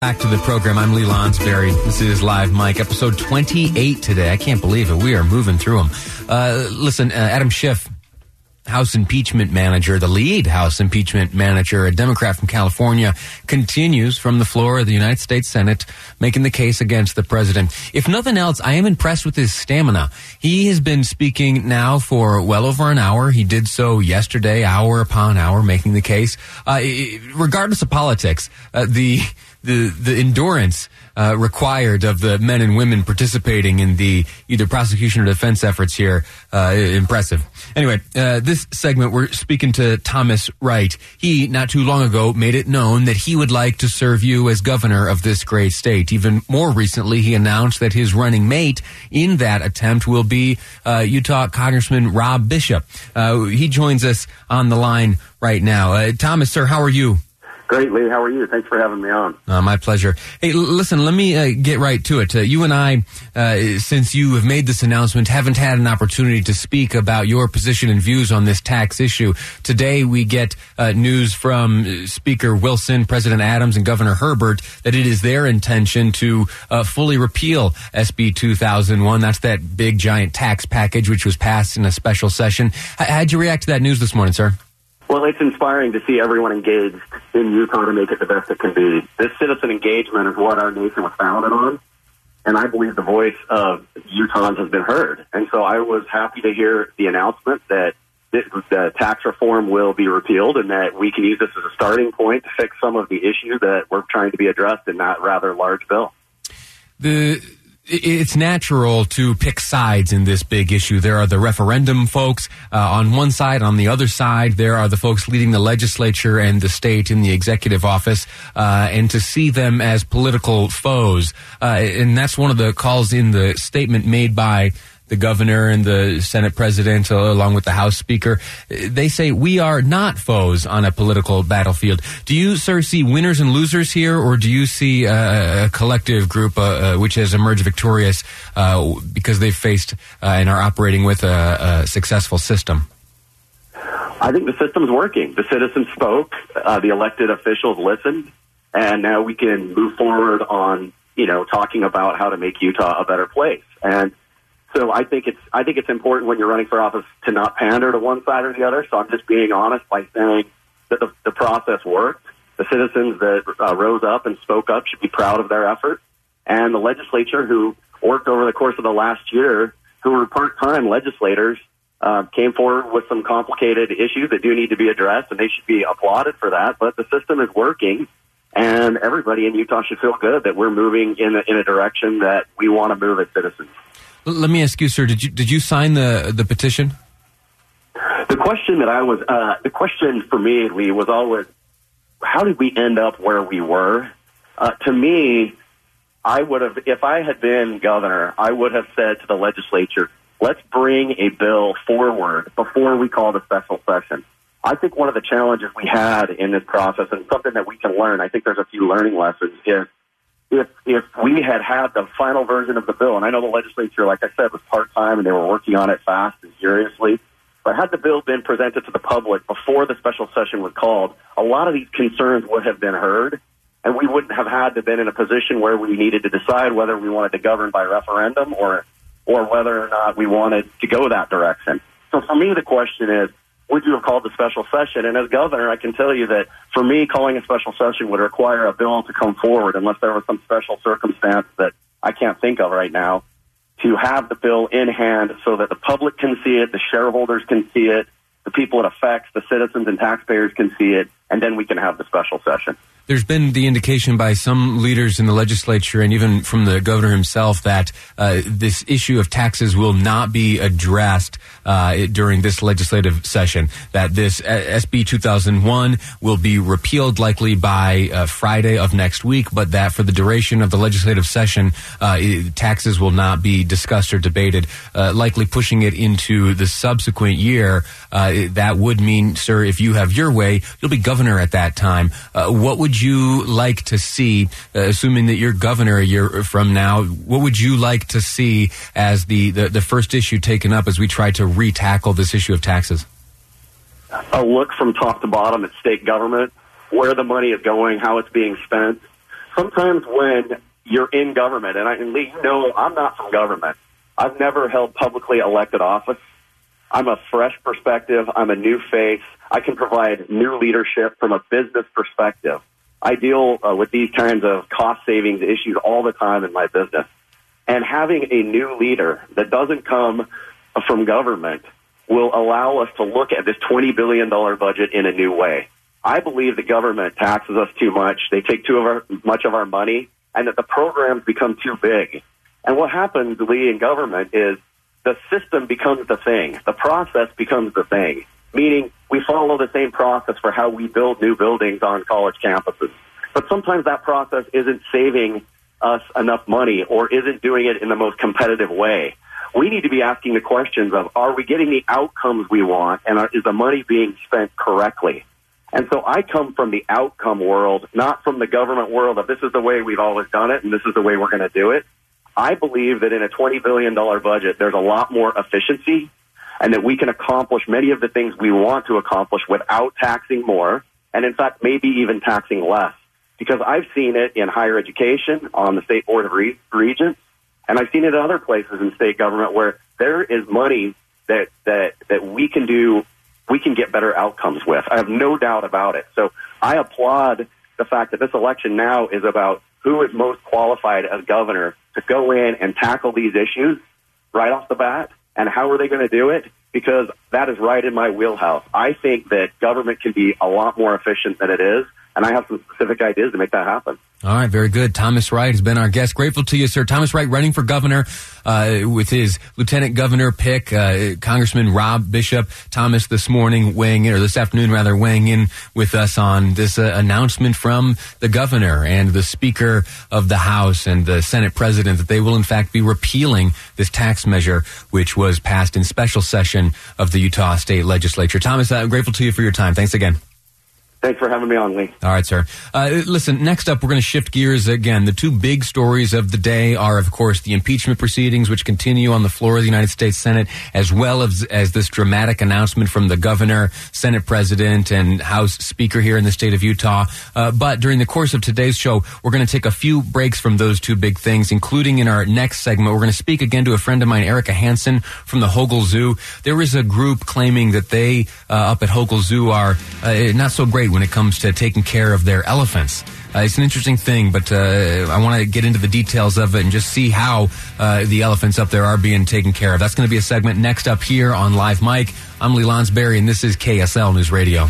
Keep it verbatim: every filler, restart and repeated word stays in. Back to the program. I'm Lee Lonsberry. This is Live Mike, episode twenty-eight today. I can't believe it. We are moving through them. Uh, listen, uh, Adam Schiff, House impeachment manager, the lead House impeachment manager, a Democrat from California, continues from the floor of the United States Senate, making the case against the president. If nothing else, I am impressed with his stamina. He has been speaking now for well over an hour. He did so yesterday, hour upon hour, making the case. Uh, regardless of politics, uh, the, the, the endurance Uh, required of the men and women participating in the either prosecution or defense efforts here. Uh, impressive. Anyway, uh, this segment, we're speaking to Thomas Wright. He, not too long ago, made it known that he would like to serve you as governor of this great state. Even more recently, he announced that his running mate in that attempt will be uh, Utah Congressman Rob Bishop. Uh, he joins us on the line right now. Uh, Thomas, sir, how are you? Great, Lee. How are you? Thanks for having me on. Uh, my pleasure. Hey, l- listen, let me uh, get right to it. Uh, you and I, uh, since you have made this announcement, haven't had an opportunity to speak about your position and views on this tax issue. Today, we get uh, news from Speaker Wilson, President Adams, and Governor Herbert that it is their intention to uh, fully repeal S B two thousand one. That's that big, giant tax package which was passed in a special session. H- how'd you react to that news this morning, sir? Well, it's inspiring to see everyone engaged in Utah to make it the best it can be. This citizen engagement is what our nation was founded on, and I believe the voice of Utahns has been heard. And so I was happy to hear the announcement that this, the tax reform will be repealed and that we can use this as a starting point to fix some of the issues that we're trying to be addressed in that rather large bill. The... It's natural to pick sides in this big issue. There are the referendum folks uh, on one side. On the other side, there are the folks leading the legislature and the state in the executive office, uh, and to see them as political foes. Uh, and that's one of the calls in the statement made by the governor and the Senate president, along with the House Speaker. They say we are not foes on a political battlefield. Do you, sir, see winners and losers here, or do you see uh, a collective group uh, uh, which has emerged victorious uh, because they've faced uh, and are operating with a, a successful system? I think the system's working. The citizens spoke, uh, the elected officials listened, and now we can move forward on, you know, talking about how to make Utah a better place. And So I think it's I think it's important when you're running for office to not pander to one side or the other. So I'm just being honest by saying that the, the process worked. The citizens that uh, rose up and spoke up should be proud of their effort. And the legislature, who worked over the course of the last year, who were part-time legislators, uh, came forward with some complicated issues that do need to be addressed, and they should be applauded for that. But the system is working, and everybody in Utah should feel good that we're moving in a, in a direction that we want to move as citizens. Let me ask you, sir, did you did you sign the the petition? The question that I was uh, the question for me, Lee, was always, how did we end up where we were? Uh, to me, I would have, if I had been governor, I would have said to the legislature, let's bring a bill forward before we call the special session. I think one of the challenges we had in this process, and something that we can learn, I think there's a few learning lessons, is If if we had had the final version of the bill, and I know the legislature, like I said, was part-time and they were working on it fast and seriously, but had the bill been presented to the public before the special session was called, a lot of these concerns would have been heard, and we wouldn't have had to been in a position where we needed to decide whether we wanted to govern by referendum or or whether or not we wanted to go that direction. So for me, the question is, would you have called the special session? And as governor, I can tell you that for me, calling a special session would require a bill to come forward, unless there was some special circumstance that I can't think of right now, to have the bill in hand so that the public can see it, the shareholders can see it, the people it affects, the citizens and taxpayers can see it, and then we can have the special session. there's been the indication by some leaders in the legislature and even from the governor himself that uh, this issue of taxes will not be addressed uh, during this legislative session, that this S B two thousand one will be repealed likely by uh, Friday of next week, but that for the duration of the legislative session, uh, taxes will not be discussed or debated, uh, likely pushing it into the subsequent year. Uh, that would mean, sir, if you have your way, you'll be governor at that time. Uh, what would you you like to see, uh, assuming that you're governor a year from now, what would you like to see as the, the, the first issue taken up as we try to re-tackle this issue of taxes? A look from top to bottom at state government, where the money is going, how it's being spent. Sometimes when you're in government, and, I, and Lee, no, I'm not from government. I've never held publicly elected office. I'm a fresh perspective. I'm a new face. I can provide new leadership from a business perspective. I deal uh, with these kinds of cost savings issues all the time in my business. And having a new leader that doesn't come from government will allow us to look at this twenty billion dollars budget in a new way. I believe the government taxes us too much. They take too of our, much of our money, and that the programs become too big. And what happens, Lee, in government is the system becomes the thing. The process becomes the thing, meaning we follow the same process for how we build new buildings on college campuses. But sometimes that process isn't saving us enough money or isn't doing it in the most competitive way. We need to be asking the questions of, are we getting the outcomes we want, and are, is the money being spent correctly? And so I come from the outcome world, not from the government world of this is the way we've always done it and this is the way we're going to do it. I believe that in a twenty billion dollars budget, there's a lot more efficiency, and that we can accomplish many of the things we want to accomplish without taxing more, and in fact, maybe even taxing less. Because I've seen it in higher education on the State Board of Regents, and I've seen it in other places in state government where there is money that, that, that we can do, we can get better outcomes with. I have no doubt about it. So I applaud the fact that this election now is about who is most qualified as governor to go in and tackle these issues right off the bat. And how are they going to do it? Because that is right in my wheelhouse. I think that government can be a lot more efficient than it is, and I have some specific ideas to make that happen. All right, very good. Thomas Wright has been our guest. Grateful to you, sir. Thomas Wright running for governor uh, with his lieutenant governor pick, uh, Congressman Rob Bishop. Thomas this morning weighing in, or this afternoon rather, weighing in with us on this uh, announcement from the governor and the Speaker of the House and the Senate President that they will in fact be repealing this tax measure, which was passed in special session of the Utah State Legislature. Thomas, I'm grateful to you for your time. Thanks again. Thanks for having me on, Lee. All right, sir. Uh, listen, next up, we're going to shift gears again. The two big stories of the day are, of course, the impeachment proceedings, which continue on the floor of the United States Senate, as well as, as this dramatic announcement from the governor, Senate president, and House Speaker here in the state of Utah. Uh, but during the course of today's show, we're going to take a few breaks from those two big things, including in our next segment. We're going to speak again to a friend of mine, Erica Hansen from the Hogle Zoo. There is a group claiming that they uh, up at Hogle Zoo are uh, not so great when it comes to taking care of their elephants. Uh, it's an interesting thing, but uh, I want to get into the details of it and just see how uh, the elephants up there are being taken care of. That's going to be a segment next up here on Live Mike. I'm Lee Lonsberry, and this is K S L News Radio.